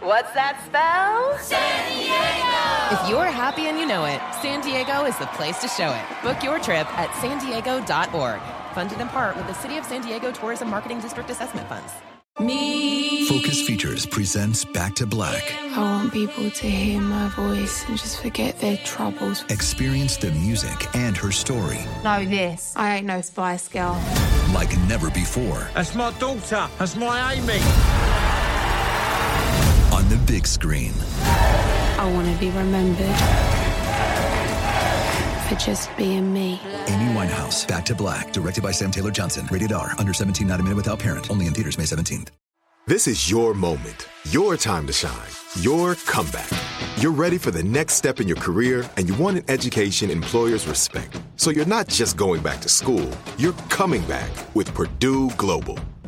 What's that spell? San Diego! If you're happy and you know it, San Diego is the place to show it. Book your trip at sandiego.org. Funded in part with the City of San Diego Tourism Marketing District Assessment Funds. Focus Features presents Back to Black. I want people to hear my voice and just forget their troubles. Experience the music and her story. Know this, I ain't no Spice Girl. Like never before. That's my daughter, that's my Amy. On the big screen. I want to be remembered for just being me. Amy Winehouse, Back to Black, directed by Sam Taylor Johnson. Rated R, under 17, not a minute without parent. Only in theaters May 17th. This is your moment, your time to shine, your comeback. You're ready for the next step in your career, and you want an education employers respect. So you're not just going back to school. You're coming back with Purdue Global.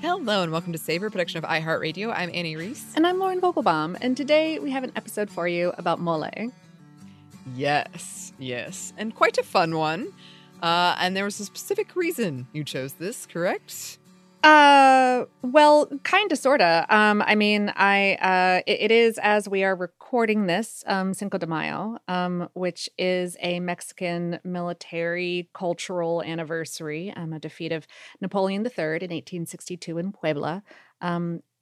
Hello and welcome to Savor, production of iHeartRadio. I'm Annie Reese. And I'm Lauren Vogelbaum. And today we have an episode for you about mole. Yes, yes. And quite a fun one. And there was a specific reason you chose this, correct? Well, kind of, sort of. It is, as we are recording this, Cinco de Mayo, which is a Mexican military cultural anniversary, a defeat of Napoleon III in 1862 in Puebla,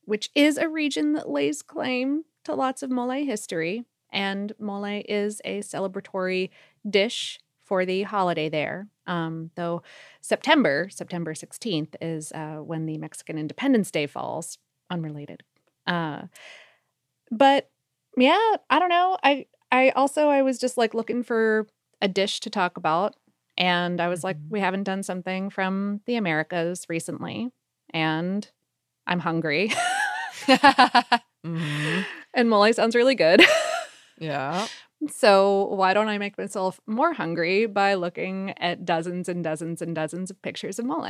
which is a region that lays claim to lots of mole history. And mole is a celebratory dish for the holiday there, though September 16th is when the Mexican Independence Day falls, unrelated. But yeah, I don't know. I was just like looking for a dish to talk about, and I was like, we haven't done something from the Americas recently, and I'm hungry. And mole sounds really good. Yeah. So why don't I make myself more hungry by looking at dozens and dozens and dozens of pictures of mole?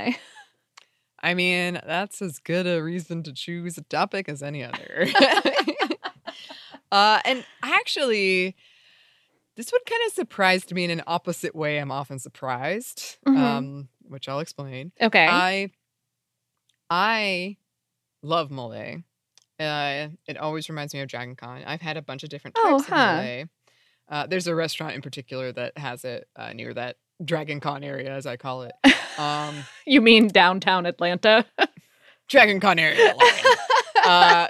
I mean, that's as good a reason to choose a topic as any other. And actually, this one kind of surprised me in an opposite way I'm often surprised, which I'll explain. Okay. I love mole. It always reminds me of Dragon Con. I've had a bunch of different types of mole. There's a restaurant in particular that has it near that Dragon Con area, as I call it. You mean downtown Atlanta? Dragon Con area.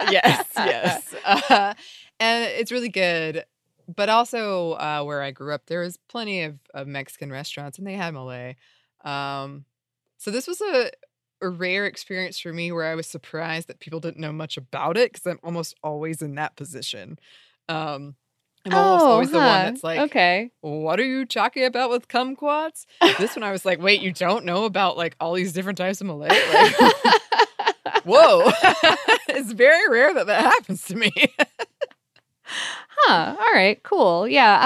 Yes, yes. And it's really good. But also where I grew up, there was plenty of Mexican restaurants, and they had mole. So this was a rare experience for me where I was surprised that people didn't know much about it, because I'm almost always in that position. I'm almost always the one that's like, okay, what are you talking about with kumquats? This one I was like, wait, you don't know about like all these different types of mole? Like, whoa. It's very rare that happens to me. Huh. All right. Cool. Yeah.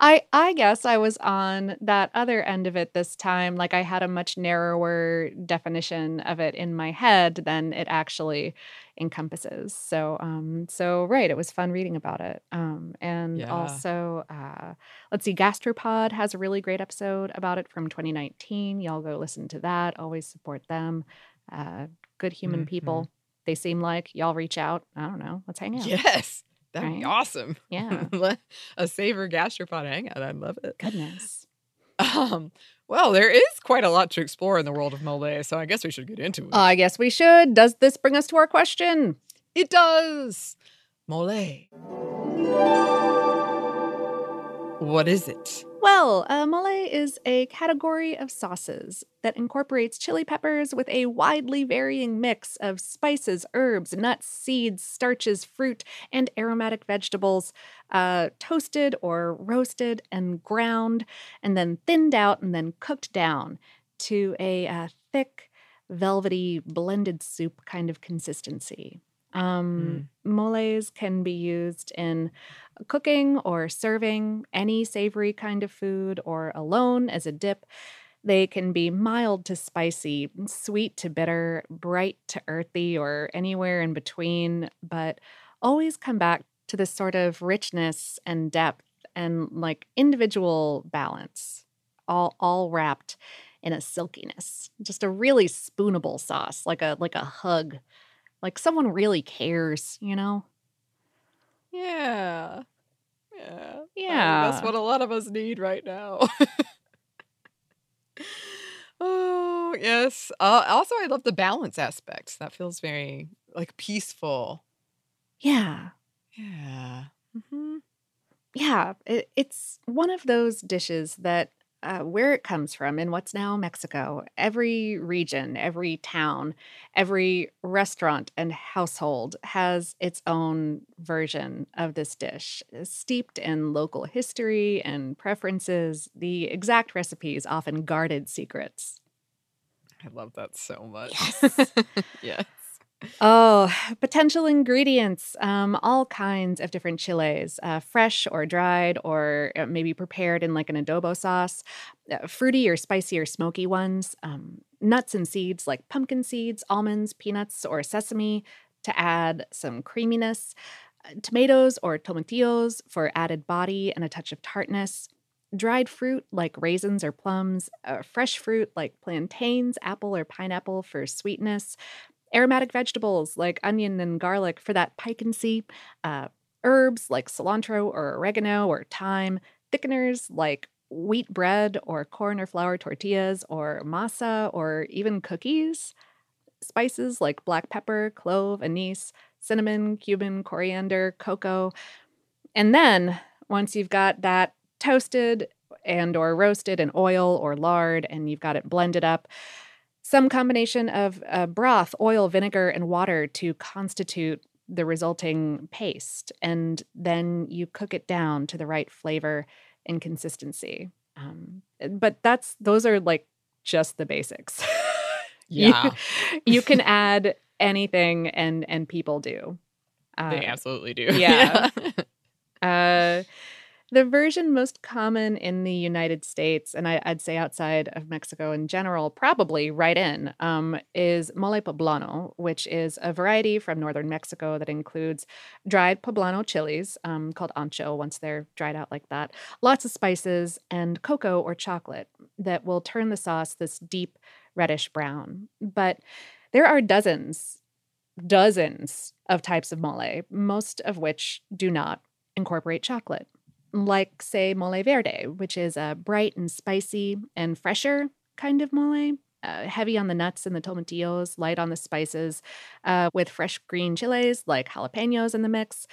I guess I was on that other end of it this time. Like, I had a much narrower definition of it in my head than it actually encompasses. So right. It was fun reading about it. Also, let's see, Gastropod has a really great episode about it from 2019. Y'all go listen to that. Always support them. Good human people. They seem like. Y'all reach out. I don't know. Let's hang out. Yes. That'd be awesome. Yeah. A Savor Gastropod hangout. I'd love it. Goodness. Well, there is quite a lot to explore in the world of mole, so I guess we should get into it. I guess we should. Does this bring us to our question? It does. Mole. What is it? Well, mole is a category of sauces that incorporates chili peppers with a widely varying mix of spices, herbs, nuts, seeds, starches, fruit, and aromatic vegetables, toasted or roasted and ground, and then thinned out and then cooked down to a thick, velvety, blended soup kind of consistency. Moles can be used in cooking or serving any savory kind of food or alone as a dip. They can be mild to spicy, sweet to bitter, bright to earthy, or anywhere in between, but always come back to this sort of richness and depth and like individual balance, all wrapped in a silkiness. Just a really spoonable sauce, like a hug. Like someone really cares, you know? Yeah. Yeah. Yeah. That's what a lot of us need right now. Oh, yes. Also, I love the balance aspect. That feels very, like, peaceful. Yeah. Yeah. Mm-hmm. Yeah. It's one of those dishes that where it comes from in what's now Mexico, every region, every town, every restaurant and household has its own version of this dish. Steeped in local history and preferences, the exact recipes often guarded secrets. I love that so much. Yes. Yes. Oh, potential ingredients, all kinds of different chiles, fresh or dried or maybe prepared in like an adobo sauce, fruity or spicy or smoky ones, nuts and seeds like pumpkin seeds, almonds, peanuts, or sesame to add some creaminess, tomatoes or tomatillos for added body and a touch of tartness, dried fruit like raisins or plums, fresh fruit like plantains, apple or pineapple for sweetness, aromatic vegetables like onion and garlic for that piquancy, herbs like cilantro or oregano or thyme, thickeners like wheat bread or corn or flour tortillas or masa or even cookies, spices like black pepper, clove, anise, cinnamon, Cuban, coriander, cocoa. And then once you've got that toasted and or roasted in oil or lard and you've got it blended up, some combination of broth, oil, vinegar, and water to constitute the resulting paste. And then you cook it down to the right flavor and consistency. But those are like just the basics. Yeah. You can add anything and people do. They absolutely do. Yeah. The version most common in the United States, and I'd say outside of Mexico in general, probably right in, is mole poblano, which is a variety from northern Mexico that includes dried poblano chilies, called ancho once they're dried out like that, lots of spices, and cocoa or chocolate that will turn the sauce this deep reddish brown. But there are dozens of types of mole, most of which do not incorporate chocolate. Like, say, mole verde, which is a bright and spicy and fresher kind of mole, heavy on the nuts and the tomatillos, light on the spices, with fresh green chiles like jalapenos in the mix,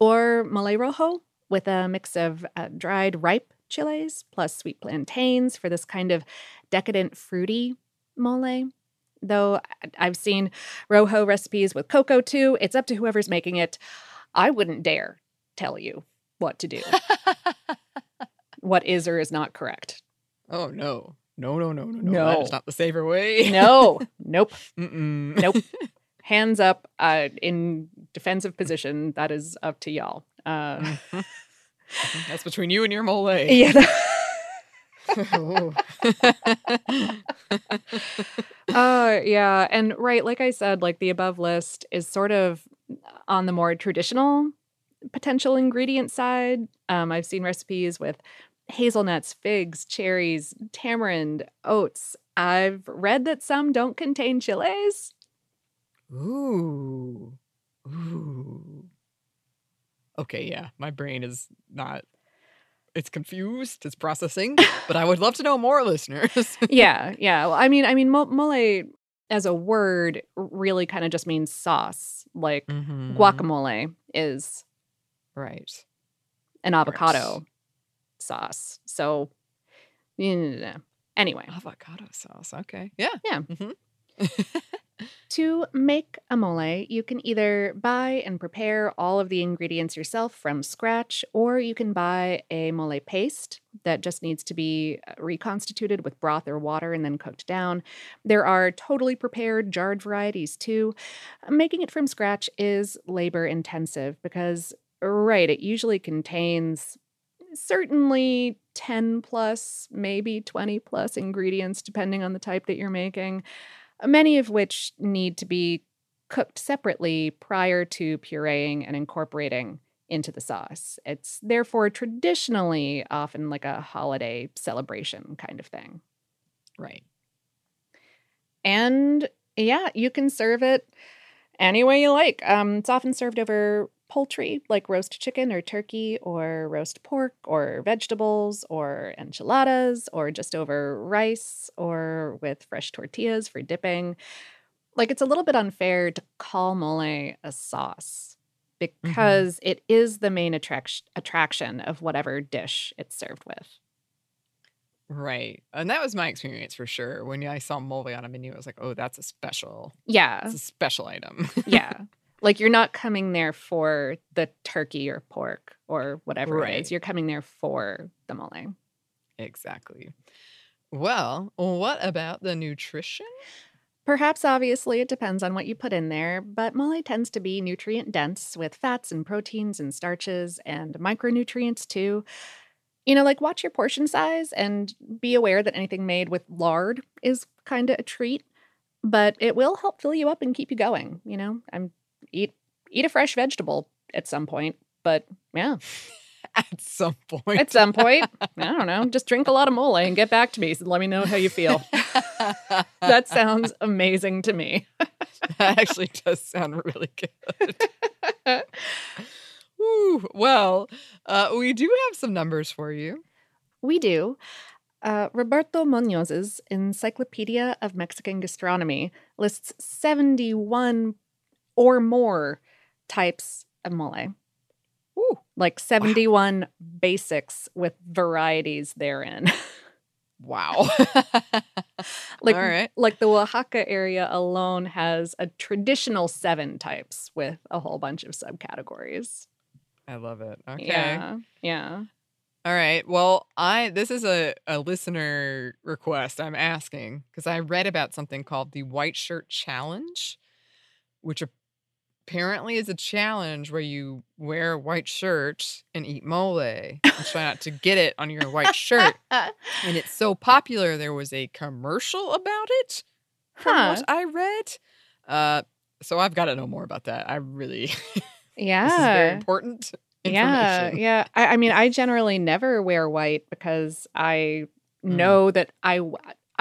or mole rojo with a mix of dried ripe chiles plus sweet plantains for this kind of decadent fruity mole. Though I've seen rojo recipes with cocoa too. It's up to whoever's making it. I wouldn't dare tell you what to do. What is or is not correct. Oh, no. No. That is not the safer way. No. Nope. Mm-mm. Nope. Hands up in defensive position, that is up to y'all. That's between you and your mole. Yeah. Yeah. And right, like I said, like the above list is sort of on the more traditional potential ingredient side. I've seen recipes with hazelnuts, figs, cherries, tamarind, oats. I've read that some don't contain chiles. Ooh. Ooh. Okay, yeah. My brain is not... It's confused. It's processing. But I would love to know more, listeners. Yeah. Well, I mean, mole as a word really kind of just means sauce. Like guacamole is an avocado sauce. So, anyway. Avocado sauce. Okay. Yeah. Yeah. Mm-hmm. To make a mole, you can either buy and prepare all of the ingredients yourself from scratch, or you can buy a mole paste that just needs to be reconstituted with broth or water and then cooked down. There are totally prepared jarred varieties too. Making it from scratch is labor intensive because, it usually contains certainly 10 plus, maybe 20 plus ingredients depending on the type that you're making. Many of which need to be cooked separately prior to pureeing and incorporating into the sauce. It's therefore traditionally often like a holiday celebration kind of thing. Right. And yeah, you can serve it any way you like. It's often served over poultry like roast chicken or turkey or roast pork or vegetables or enchiladas or just over rice or with fresh tortillas for dipping. Like it's a little bit unfair to call mole a sauce because it is the main attraction of whatever dish it's served with. Right. And that was my experience for sure. When I saw mole on a menu, I was like, oh, that's a special. Yeah. It's a special item. Yeah. Like, you're not coming there for the turkey or pork or whatever it is. You're coming there for the mole. Exactly. Well, what about the nutrition? Perhaps, obviously, it depends on what you put in there, but mole tends to be nutrient-dense with fats and proteins and starches and micronutrients, too. You know, like, watch your portion size and be aware that anything made with lard is kind of a treat, but it will help fill you up and keep you going, you know? Eat a fresh vegetable at some point, but yeah. At some point. I don't know. Just drink a lot of mole and get back to me. So let me know how you feel. That sounds amazing to me. That actually does sound really good. Ooh, well, we do have some numbers for you. We do. Roberto Muñoz's Encyclopedia of Mexican Gastronomy lists 71 or more types of mole. Ooh, like 71 basics with varieties therein. Wow. Like, all right. Like the Oaxaca area alone has a traditional 7 types with a whole bunch of subcategories. I love it. Okay. Yeah. All right. Well, this is a listener request I'm asking because I read about something called the White Shirt Challenge, which apparently is a challenge where you wear a white shirt and eat mole and try not to get it on your white shirt. And it's so popular, there was a commercial about it from what I read. So I've got to know more about that. I really... Yeah. This is very important information. Yeah. I mean, I generally never wear white because I know that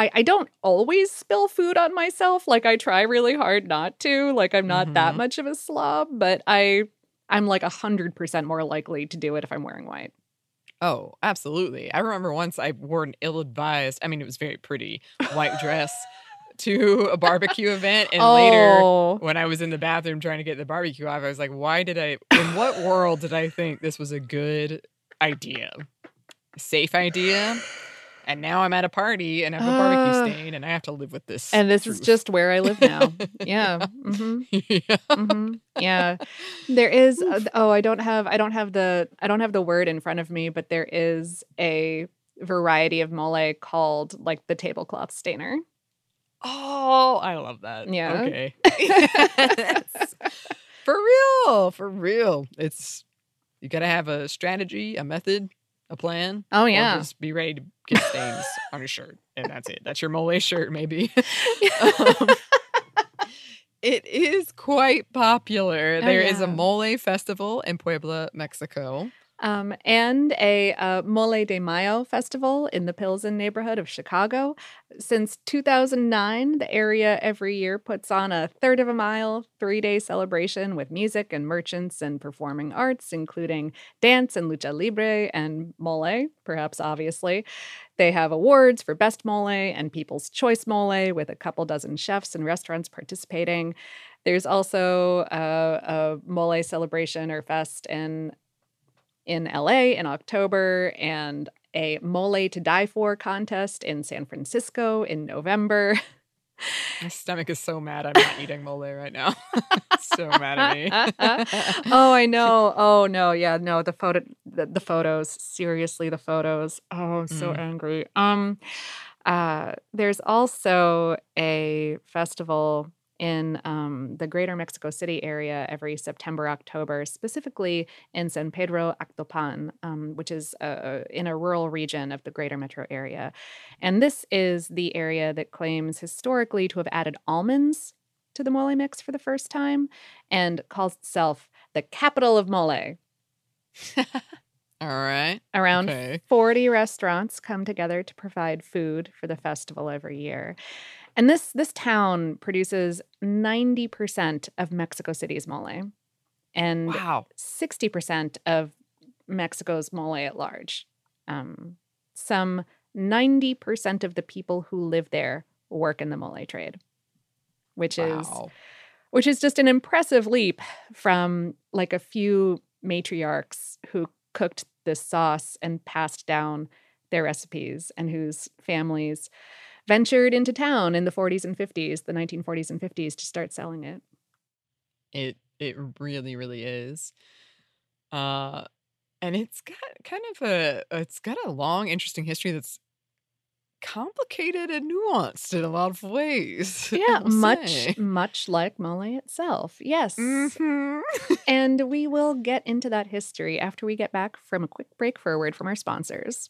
I don't always spill food on myself. Like, I try really hard not to. Like, I'm not that much of a slob, but I'm like 100% more likely to do it if I'm wearing white. Oh, absolutely. I remember once I wore an ill-advised, it was very pretty, white dress to a barbecue event. And later, when I was in the bathroom trying to get the barbecue off, I was like, in what world did I think this was a good idea? A safe idea? And now I'm at a party and I have a barbecue stain and I have to live with this. And this truth is just where I live now. Yeah. Mm-hmm. Yeah. Mm-hmm. Yeah. There is I don't have the word in front of me, but there is a variety of mole called like the tablecloth stainer. Oh, I love that. Yeah. Okay. For real. You got to have a strategy, a method, a plan. Oh, yeah. Or just be ready to get stains on your shirt. And that's it. That's your mole shirt, maybe. It is quite popular. There is a mole festival in Puebla, Mexico. And a Mole de Mayo festival in the Pilsen neighborhood of Chicago. Since 2009, the area every year puts on a 1/3 of a mile, 3-day celebration with music and merchants and performing arts, including dance and lucha libre and mole, perhaps obviously. They have awards for Best Mole and People's Choice Mole with a couple dozen chefs and restaurants participating. There's also a mole celebration or fest in LA in October, and a Mole to Die For contest in San Francisco in November. My stomach is so mad I'm not eating mole right now. So mad at me. Oh, I know. Oh, no. Yeah, no, the photos. Seriously, the photos. Oh, I'm so angry. There's also a festival in the greater Mexico City area every September, October, specifically in San Pedro Actopan, which is in a rural region of the greater metro area. And this is the area that claims historically to have added almonds to the mole mix for the first time and calls itself the capital of mole. All right. Around 40 restaurants come together to provide food for the festival every year. And this town produces 90% of Mexico City's mole and 60% of Mexico's mole at large. Some 90% of the people who live there work in the mole trade, which is just an impressive leap from like a few matriarchs who cooked this sauce and passed down their recipes and whose families ventured into town in the 40s and 50s, the 1940s and 50s, to start selling it. It really, really is. And it's got kind of a long, interesting history that's complicated and nuanced in a lot of ways. Yeah, much like mole itself. Yes. Mm-hmm. And we will get into that history after we get back from a quick break for a word from our sponsors.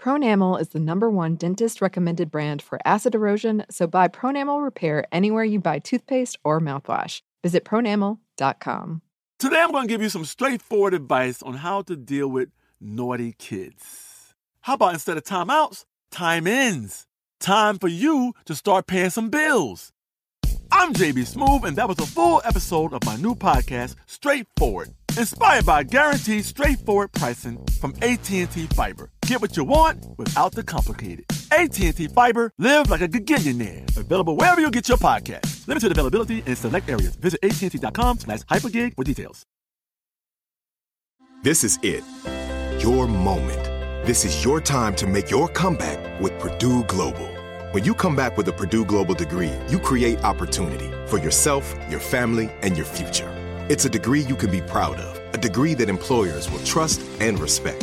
Pronamel is the #1 dentist-recommended brand for acid erosion, so buy Pronamel Repair anywhere you buy toothpaste or mouthwash. Visit Pronamel.com. Today I'm going to give you some straightforward advice on how to deal with naughty kids. How about instead of timeouts, time ins? Time for you to start paying some bills. I'm JB Smoove, and that was a full episode of my new podcast, Straightforward. Inspired by guaranteed straightforward pricing from AT&T Fiber. Get what you want without the complicated. AT&T Fiber, live like a gigillionaire. Available wherever you get your podcast. Limited availability in select areas. Visit AT&T.com/hypergig for details. This is it. Your moment. This is your time to make your comeback with Purdue Global. When you come back with a Purdue Global degree, you create opportunity for yourself, your family, and your future. It's a degree you can be proud of, a degree that employers will trust and respect.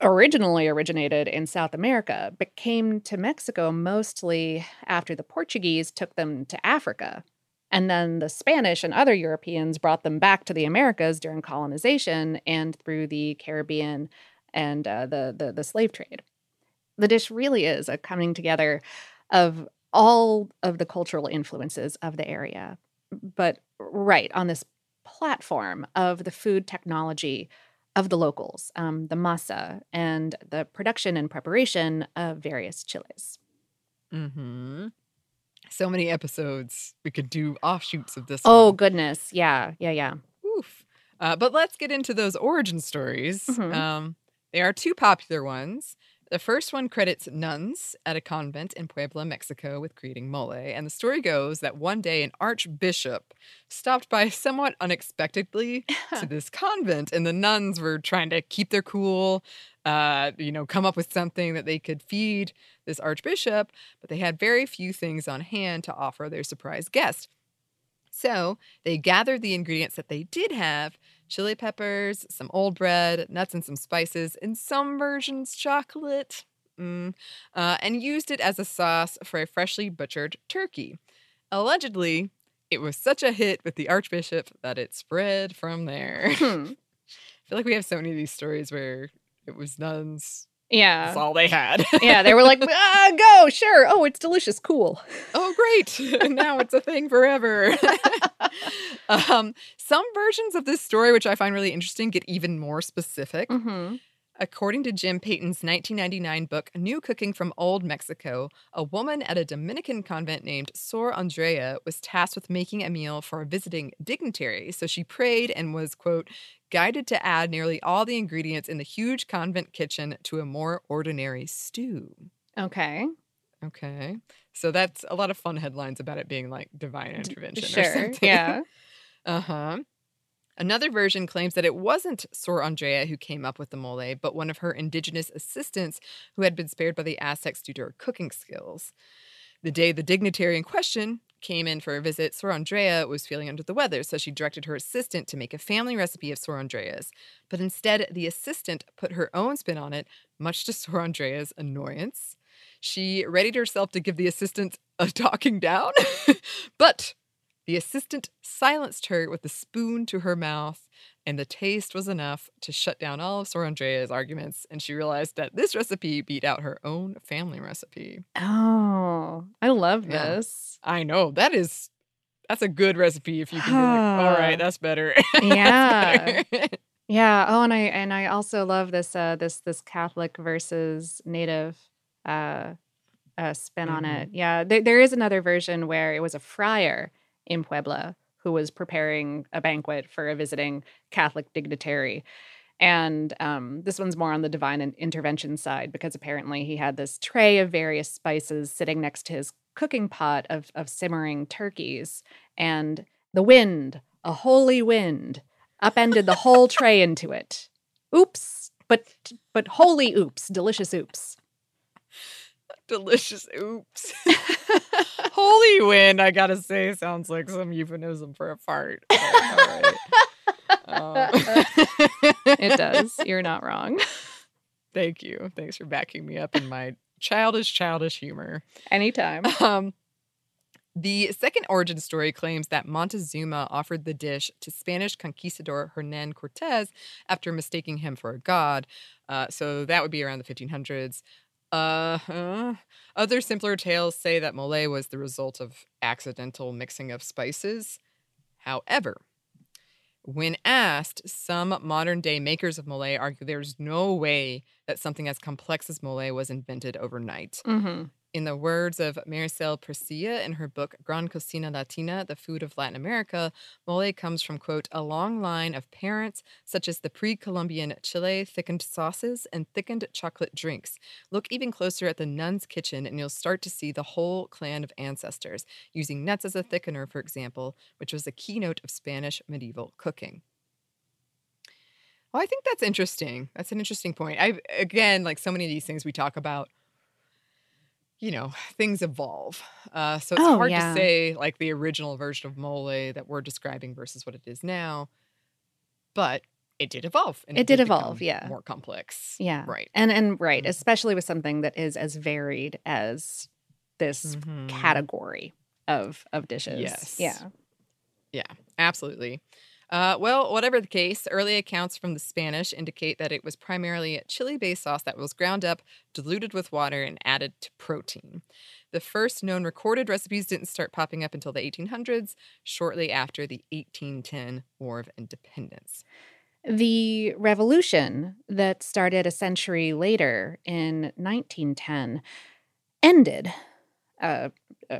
originated in South America but came to Mexico mostly after the Portuguese took them to Africa. And then the Spanish and other Europeans brought them back to the Americas during colonization and through the Caribbean and the slave trade. The dish really is a coming together of all of the cultural influences of the area, but right on this platform of the food technology of the locals, the masa, and the production and preparation of various chiles. Mm-hmm. So many episodes. We could do offshoots of this. Oh, goodness. Yeah. Oof. But let's get into those origin stories. Mm-hmm. There are two popular ones. The first one credits nuns at a convent in Puebla, Mexico, with creating mole. And the story goes that one day an archbishop stopped by somewhat unexpectedly to this convent, and the nuns were trying to keep their cool, come up with something that they could feed this archbishop, but they had very few things on hand to offer their surprise guest. So they gathered the ingredients that they did have: chili peppers, some old bread, nuts and some spices, in some versions chocolate, and used it as a sauce for a freshly butchered turkey. Allegedly, it was such a hit with the archbishop that it spread from there. I feel like we have so many of these stories where it was nuns. Yeah. That's all they had. Yeah, they were like, go, sure. Oh, it's delicious. Cool. Oh, great. Now it's a thing forever. Some versions of this story, which I find really interesting, get even more specific. Mm-hmm. According to Jim Payton's 1999 book, New Cooking from Old Mexico, a woman at a Dominican convent named Sor Andrea was tasked with making a meal for a visiting dignitary. So she prayed and was, quote, guided to add nearly all the ingredients in the huge convent kitchen to a more ordinary stew. Okay. So that's a lot of fun headlines about it being like divine intervention or something. Yeah. Uh-huh. Another version claims that it wasn't Sor Andrea who came up with the mole, but one of her indigenous assistants who had been spared by the Aztecs due to her cooking skills. The day the dignitary in question came in for a visit, Sor Andrea was feeling under the weather, so she directed her assistant to make a family recipe of Sor Andrea's. But instead, the assistant put her own spin on it, much to Sor Andrea's annoyance. She readied herself to give the assistant a talking down, but the assistant silenced her with a spoon to her mouth, and the taste was enough to shut down all of Sor Andrea's arguments, and she realized that this recipe beat out her own family recipe. Oh, I love this. I know. That's a good recipe if you can be like, all right, that's better. Yeah. That's better. Yeah. Oh, and I also love this this Catholic versus Native spin on it. Yeah. There is another version where it was a friar in Puebla who was preparing a banquet for a visiting Catholic dignitary. And this one's more on the divine intervention side, because apparently he had this tray of various spices sitting next to his cooking pot of simmering turkeys. And the wind, a holy wind, upended the whole tray into it. Oops, but holy oops, delicious oops. Delicious oops. Holy wind, I gotta say, sounds like some euphemism for a fart. All right. It does. You're not wrong. Thank you. Thanks for backing me up in my childish humor. Anytime. The second origin story claims that Montezuma offered the dish to Spanish conquistador Hernan Cortez after mistaking him for a god. So that would be around the 1500s. Other simpler tales say that mole was the result of accidental mixing of spices. However, when asked, some modern-day makers of mole argue there's no way that something as complex as mole was invented overnight. Mm-hmm. In the words of Maricel Presilla in her book Gran Cocina Latina, The Food of Latin America, mole comes from, quote, a long line of parents such as the pre-Columbian Chile thickened sauces and thickened chocolate drinks. Look even closer at the nun's kitchen and you'll start to see the whole clan of ancestors, using nuts as a thickener, for example, which was a keynote of Spanish medieval cooking. Well, I think that's interesting. That's an interesting point. Again, like so many of these things we talk about, you know, things evolve. So it's hard to say, like, the original version of mole that we're describing versus what it is now. But it did evolve. And it did evolve, yeah. More complex. Yeah. Right. And right, especially with something that is as varied as this category of dishes. Yes. Yeah. Yeah, absolutely. Well, whatever the case, early accounts from the Spanish indicate that it was primarily a chili-based sauce that was ground up, diluted with water, and added to protein. The first known recorded recipes didn't start popping up until the 1800s, shortly after the 1810 War of Independence. The revolution that started a century later in 1910 ended a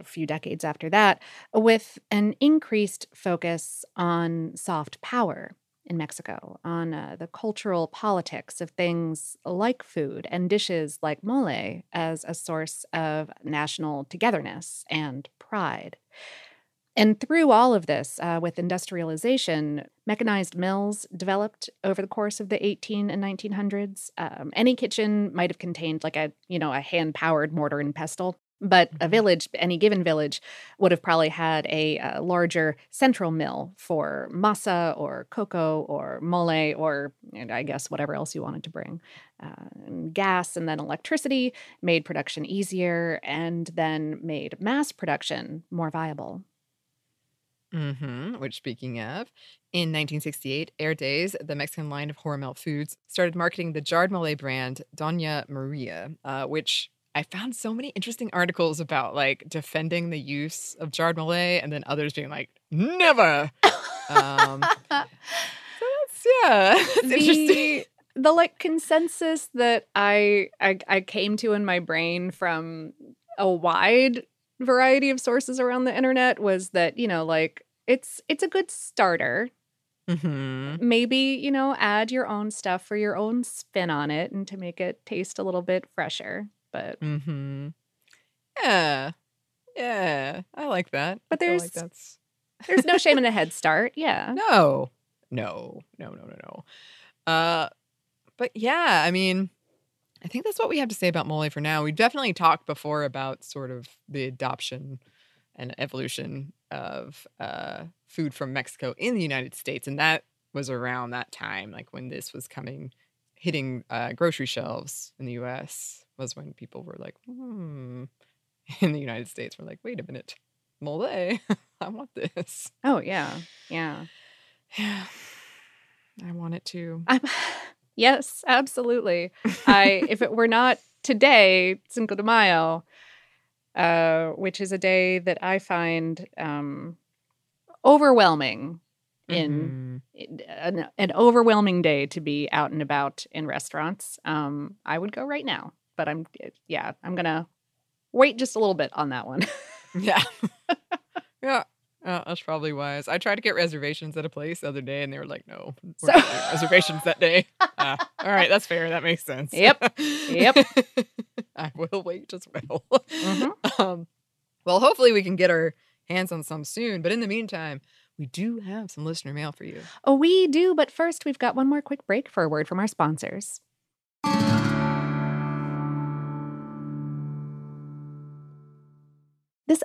few decades after that, with an increased focus on soft power in Mexico, on the cultural politics of things like food and dishes like mole as a source of national togetherness and pride. And through all of this, with industrialization, mechanized mills developed over the course of the 1800s and 1900s. Any kitchen might have contained like a hand-powered mortar and pestle. But any given village, would have probably had a larger central mill for masa or cocoa or mole or, I guess, whatever else you wanted to bring. Gas and then electricity made production easier and then made mass production more viable. Which, speaking of, in 1968, Herdez, the Mexican line of Hormel Foods, started marketing the jarred mole brand Doña Maria, which I found so many interesting articles about, like, defending the use of jarred mole and then others being like, never. So that's interesting. The, like, consensus that I came to in my brain from a wide variety of sources around the internet was that, you know, like, it's a good starter. Maybe, add your own stuff for your own spin on it and to make it taste a little bit fresher. But yeah, I like that. But there's there's no shame in a head start. Yeah, no. But yeah, I mean, I think that's what we have to say about mole for now. We've definitely talked before about sort of the adoption and evolution of food from Mexico in the United States, and that was around that time, like when this was coming, hitting grocery shelves in the U.S. was when people were like, in the United States, we're like, wait a minute, mole, I want this. Oh, yeah. Yeah. Yeah. I want it too. Yes, absolutely. If it were not today, Cinco de Mayo, which is a day that I find overwhelming, an overwhelming day to be out and about in restaurants, I would go right now. But I'm going to wait just a little bit on that one. Yeah. Yeah. That's probably wise. I tried to get reservations at a place the other day, and they were like, no, we're not doing reservations that day. All right, that's fair. That makes sense. Yep. Yep. I will wait as well. Mm-hmm. Well, hopefully we can get our hands on some soon. But in the meantime, we do have some listener mail for you. Oh, we do. But first, we've got one more quick break for a word from our sponsors. This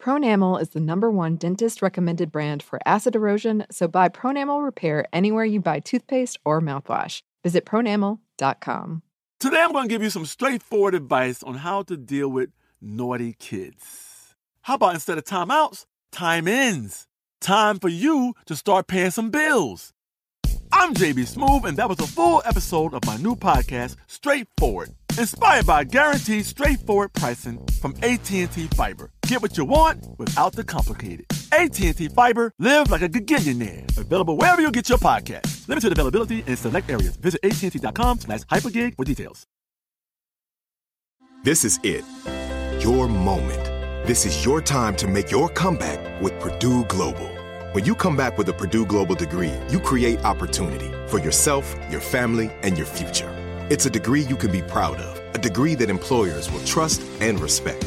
Pronamel is the #1 dentist-recommended brand for acid erosion, so buy Pronamel Repair anywhere you buy toothpaste or mouthwash. Visit Pronamel.com. Today I'm going to give you some straightforward advice on how to deal with naughty kids. How about instead of timeouts, time ins? Time for you to start paying some bills. I'm JB Smoove, and that was a full episode of my new podcast, Straightforward. Inspired by guaranteed straightforward pricing from AT&T Fiber. Get what you want without the complicated. AT&T Fiber, live like a gigillionaire. Available wherever you get your podcast. Limited availability in select areas. Visit AT&T.com/hypergig for details. This is it. Your moment. This is your time to make your comeback with Purdue Global. When you come back with a Purdue Global degree, you create opportunity for yourself, your family, and your future. It's a degree you can be proud of, a degree that employers will trust and respect.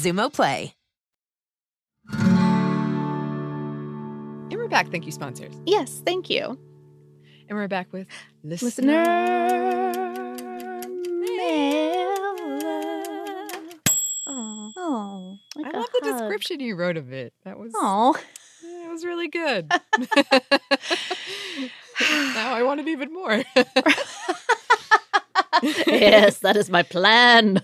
Xumo Play. And we're back. Thank you, sponsors. Yes, thank you. And we're back with Listener Mail. Oh, like I love the description you wrote of it. That was it was really good. Now I want it even more. Yes, that is my plan.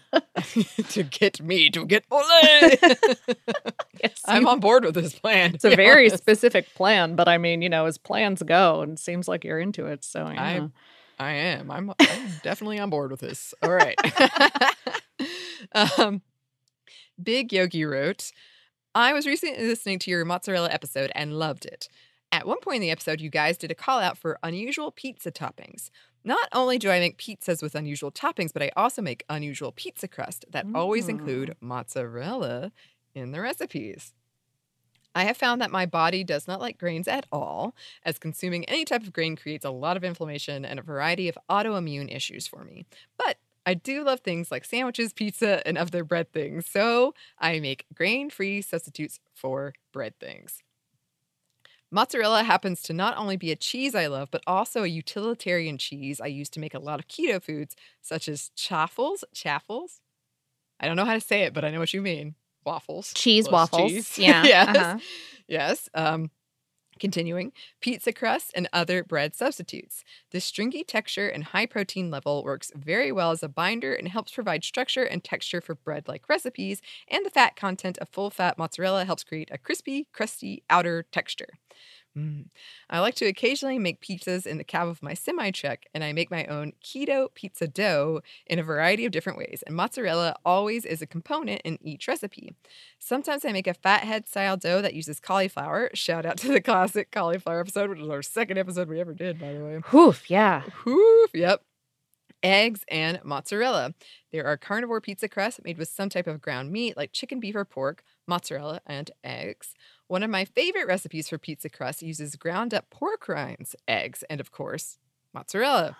To get me to get mole. Yes, I'm on board with this plan. It's a very specific plan, but I mean, you know, as plans go, and it seems like you're into it. So yeah. I am. I'm definitely on board with this. All right. Big Yogi wrote, I was recently listening to your mozzarella episode and loved it. At one point in the episode, you guys did a call out for unusual pizza toppings. Not only do I make pizzas with unusual toppings, but I also make unusual pizza crust that always include mozzarella in the recipes. I have found that my body does not like grains at all, as consuming any type of grain creates a lot of inflammation and a variety of autoimmune issues for me. But I do love things like sandwiches, pizza, and other bread things, so I make grain-free substitutes for bread things. Mozzarella happens to not only be a cheese I love, but also a utilitarian cheese I use to make a lot of keto foods, such as chaffles? I don't know how to say it, but I know what you mean. Waffles. Cheese waffles. Cheese. Yeah. Yes. Uh-huh. Yes. Continuing, pizza crust and other bread substitutes. The stringy texture and high protein level works very well as a binder and helps provide structure and texture for bread-like recipes, and the fat content of full-fat mozzarella helps create a crispy, crusty outer texture. I like to occasionally make pizzas in the cab of my semi-truck, and I make my own keto pizza dough in a variety of different ways, and mozzarella always is a component in each recipe. Sometimes I make a fathead-style dough that uses cauliflower. Shout out to the classic cauliflower episode, which was our second episode we ever did, by the way. Hoof, yeah. Hoof, yep. Eggs and mozzarella. There are carnivore pizza crusts made with some type of ground meat, like chicken, beef, or pork, mozzarella, and eggs. One of my favorite recipes for pizza crust uses ground-up pork rinds, eggs, and, of course, mozzarella.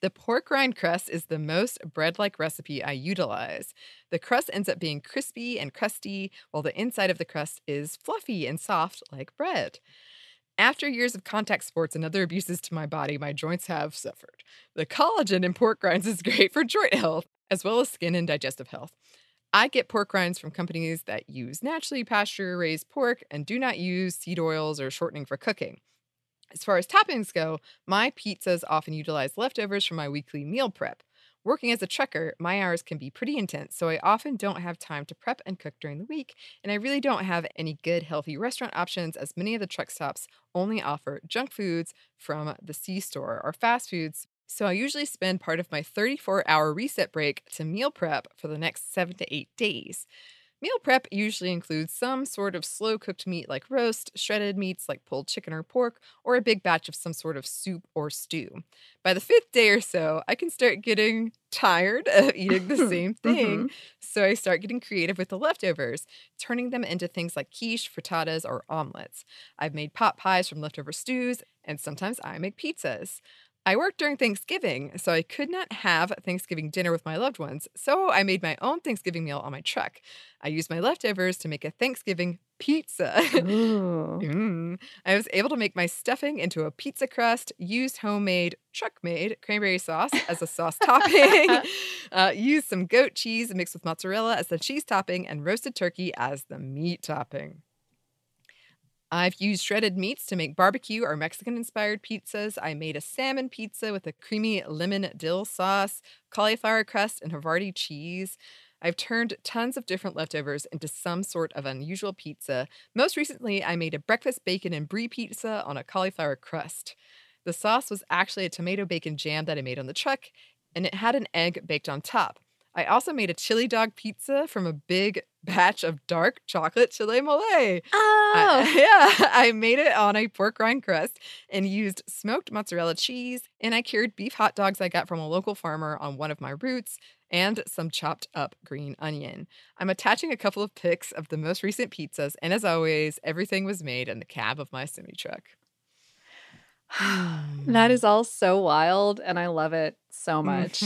The pork rind crust is the most bread-like recipe I utilize. The crust ends up being crispy and crusty, while the inside of the crust is fluffy and soft like bread. After years of contact sports and other abuses to my body, my joints have suffered. The collagen in pork rinds is great for joint health, as well as skin and digestive health. I get pork rinds from companies that use naturally pasture-raised pork and do not use seed oils or shortening for cooking. As far as toppings go, my pizzas often utilize leftovers from my weekly meal prep. Working as a trucker, my hours can be pretty intense, so I often don't have time to prep and cook during the week, and I really don't have any good, healthy restaurant options, as many of the truck stops only offer junk foods from the C-store or fast foods. So I usually spend part of my 34-hour reset break to meal prep for the next 7 to 8 days. Meal prep usually includes some sort of slow-cooked meat like roast, shredded meats like pulled chicken or pork, or a big batch of some sort of soup or stew. By the 5th day or so, I can start getting tired of eating the same thing, so I start getting creative with the leftovers, turning them into things like quiche, frittatas, or omelets. I've made pot pies from leftover stews, and sometimes I make pizzas. I worked during Thanksgiving, so I could not have Thanksgiving dinner with my loved ones, so I made my own Thanksgiving meal on my truck. I used my leftovers to make a Thanksgiving pizza. I was able to make my stuffing into a pizza crust, used homemade, truck-made cranberry sauce as a sauce topping, used some goat cheese mixed with mozzarella as the cheese topping, and roasted turkey as the meat topping. I've used shredded meats to make barbecue or Mexican-inspired pizzas. I made a salmon pizza with a creamy lemon dill sauce, cauliflower crust, and Havarti cheese. I've turned tons of different leftovers into some sort of unusual pizza. Most recently, I made a breakfast bacon and brie pizza on a cauliflower crust. The sauce was actually a tomato bacon jam that I made on the truck, and it had an egg baked on top. I also made a chili dog pizza from a big batch of dark chocolate chile mole. I made it on a pork rind crust and used smoked mozzarella cheese, and I cured beef hot dogs I got from a local farmer on one of my routes and some chopped up green onion. I'm attaching a couple of pics of the most recent pizzas, and as always, everything was made in the cab of my semi-truck. That is all so wild, and I love it so much.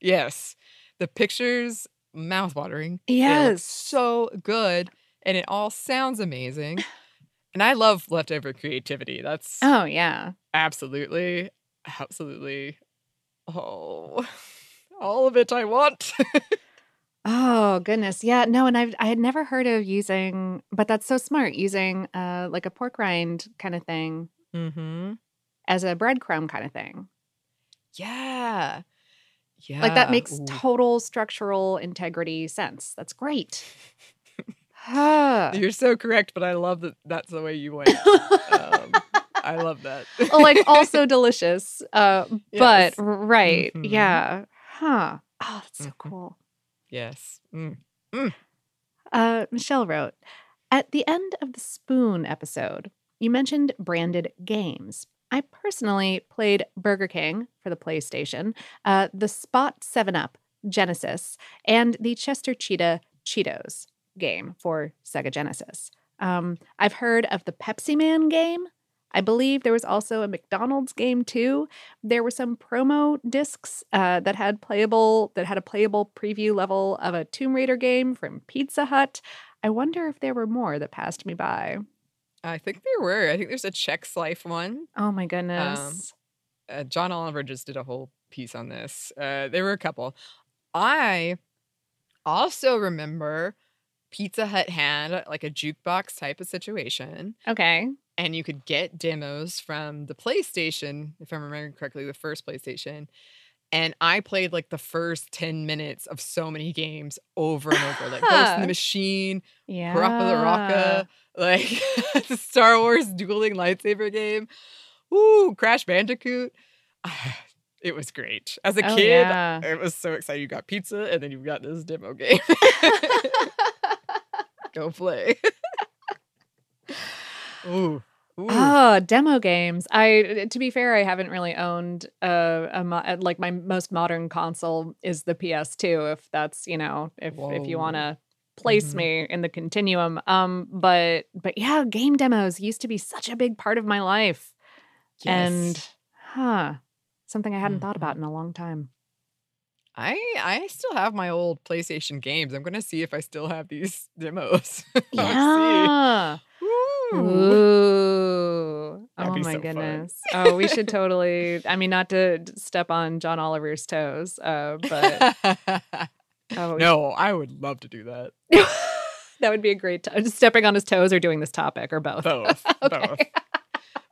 Yes. The pictures, mouthwatering. Yes. It's so good. And it all sounds amazing. And I love leftover creativity. That's. Oh, yeah. Absolutely. Absolutely. Oh, all of it I want. Oh, goodness. Yeah. No, and I had never heard of using, but that's so smart, using like a pork rind kind of thing as a breadcrumb kind of thing. Yeah. Yeah. Like, that makes total structural integrity sense. That's great. You're so correct, but I love that that's the way you went. I love that. Like, also delicious, yes. But right. Yeah. Oh, that's so cool. Yes. Michelle wrote, at the end of the Spoon episode, you mentioned branded games. I personally played Burger King for the PlayStation, the Spot 7-Up Genesis, and the Chester Cheetah Cheetos game for Sega Genesis. I've heard of the Pepsi Man game. I believe there was also a McDonald's game too. There were some promo discs that had a playable preview level of a Tomb Raider game from Pizza Hut. I wonder if there were more that passed me by. I think there were. I think there's a Chex Life one. Oh my goodness. John Oliver just did a whole piece on this. There were a couple. I also remember Pizza Hut had like a jukebox type of situation. Okay. And you could get demos from the PlayStation, if I'm remembering correctly, the first PlayStation. And I played like the first 10 minutes of so many games over and over. Like Ghost in the Machine, yeah. Parappa the Rocca, like the Star Wars dueling lightsaber game. Ooh, Crash Bandicoot. It was great. As a kid, yeah. It was so exciting. You got pizza and then you got this demo game. Go play. Ooh. Ooh. Oh, demo games. To be fair, I haven't really owned like my most modern console is the PS2, if that's, you know, if you want to place mm-hmm. me in the continuum. But yeah, game demos used to be such a big part of my life. Yes. And something I hadn't mm-hmm. thought about in a long time. I still have my old PlayStation games. I'm going to see if I still have these demos. Yeah. Ooh. Oh my goodness. Oh, we should totally, I mean, not to step on John Oliver's toes, but. Oh, no, I would love to do that. That would be a great time. Stepping on his toes or doing this topic or both? Both. Okay. Both.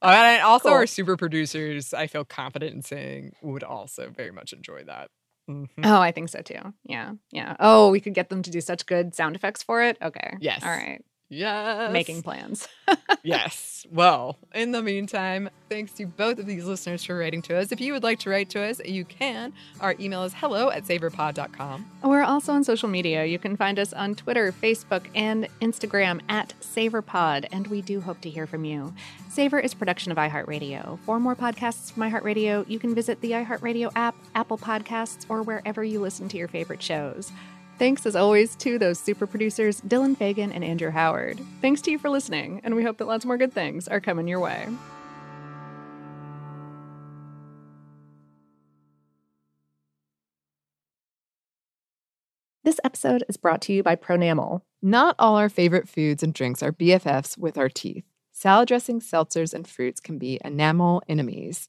And also cool. Our super producers, I feel confident in saying, would also very much enjoy that. Mm-hmm. Oh, I think so too. Yeah. Yeah. Oh, we could get them to do such good sound effects for it. Okay. Yes. All right. Yes. Making plans. Yes. Well, in the meantime, thanks to both of these listeners for writing to us. If you would like to write to us, you can. Our email is hello@saverpod.com. We're also on social media. You can find us on Twitter, Facebook, and Instagram @SaverPod, and we do hope to hear from you. Savor is a production of iHeartRadio. For more podcasts from iHeartRadio, you can visit the iHeartRadio app, Apple Podcasts, or wherever you listen to your favorite shows. Thanks, as always, to those super producers, Dylan Fagan and Andrew Howard. Thanks to you for listening, and we hope that lots more good things are coming your way. This episode is brought to you by Pronamel. Not all our favorite foods and drinks are BFFs with our teeth. Salad dressings, seltzers, and fruits can be enamel enemies.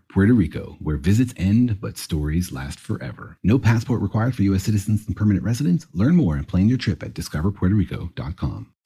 Puerto Rico, where visits end, but stories last forever. No passport required for U.S. citizens and permanent residents. Learn more and plan your trip at discoverpuertorico.com.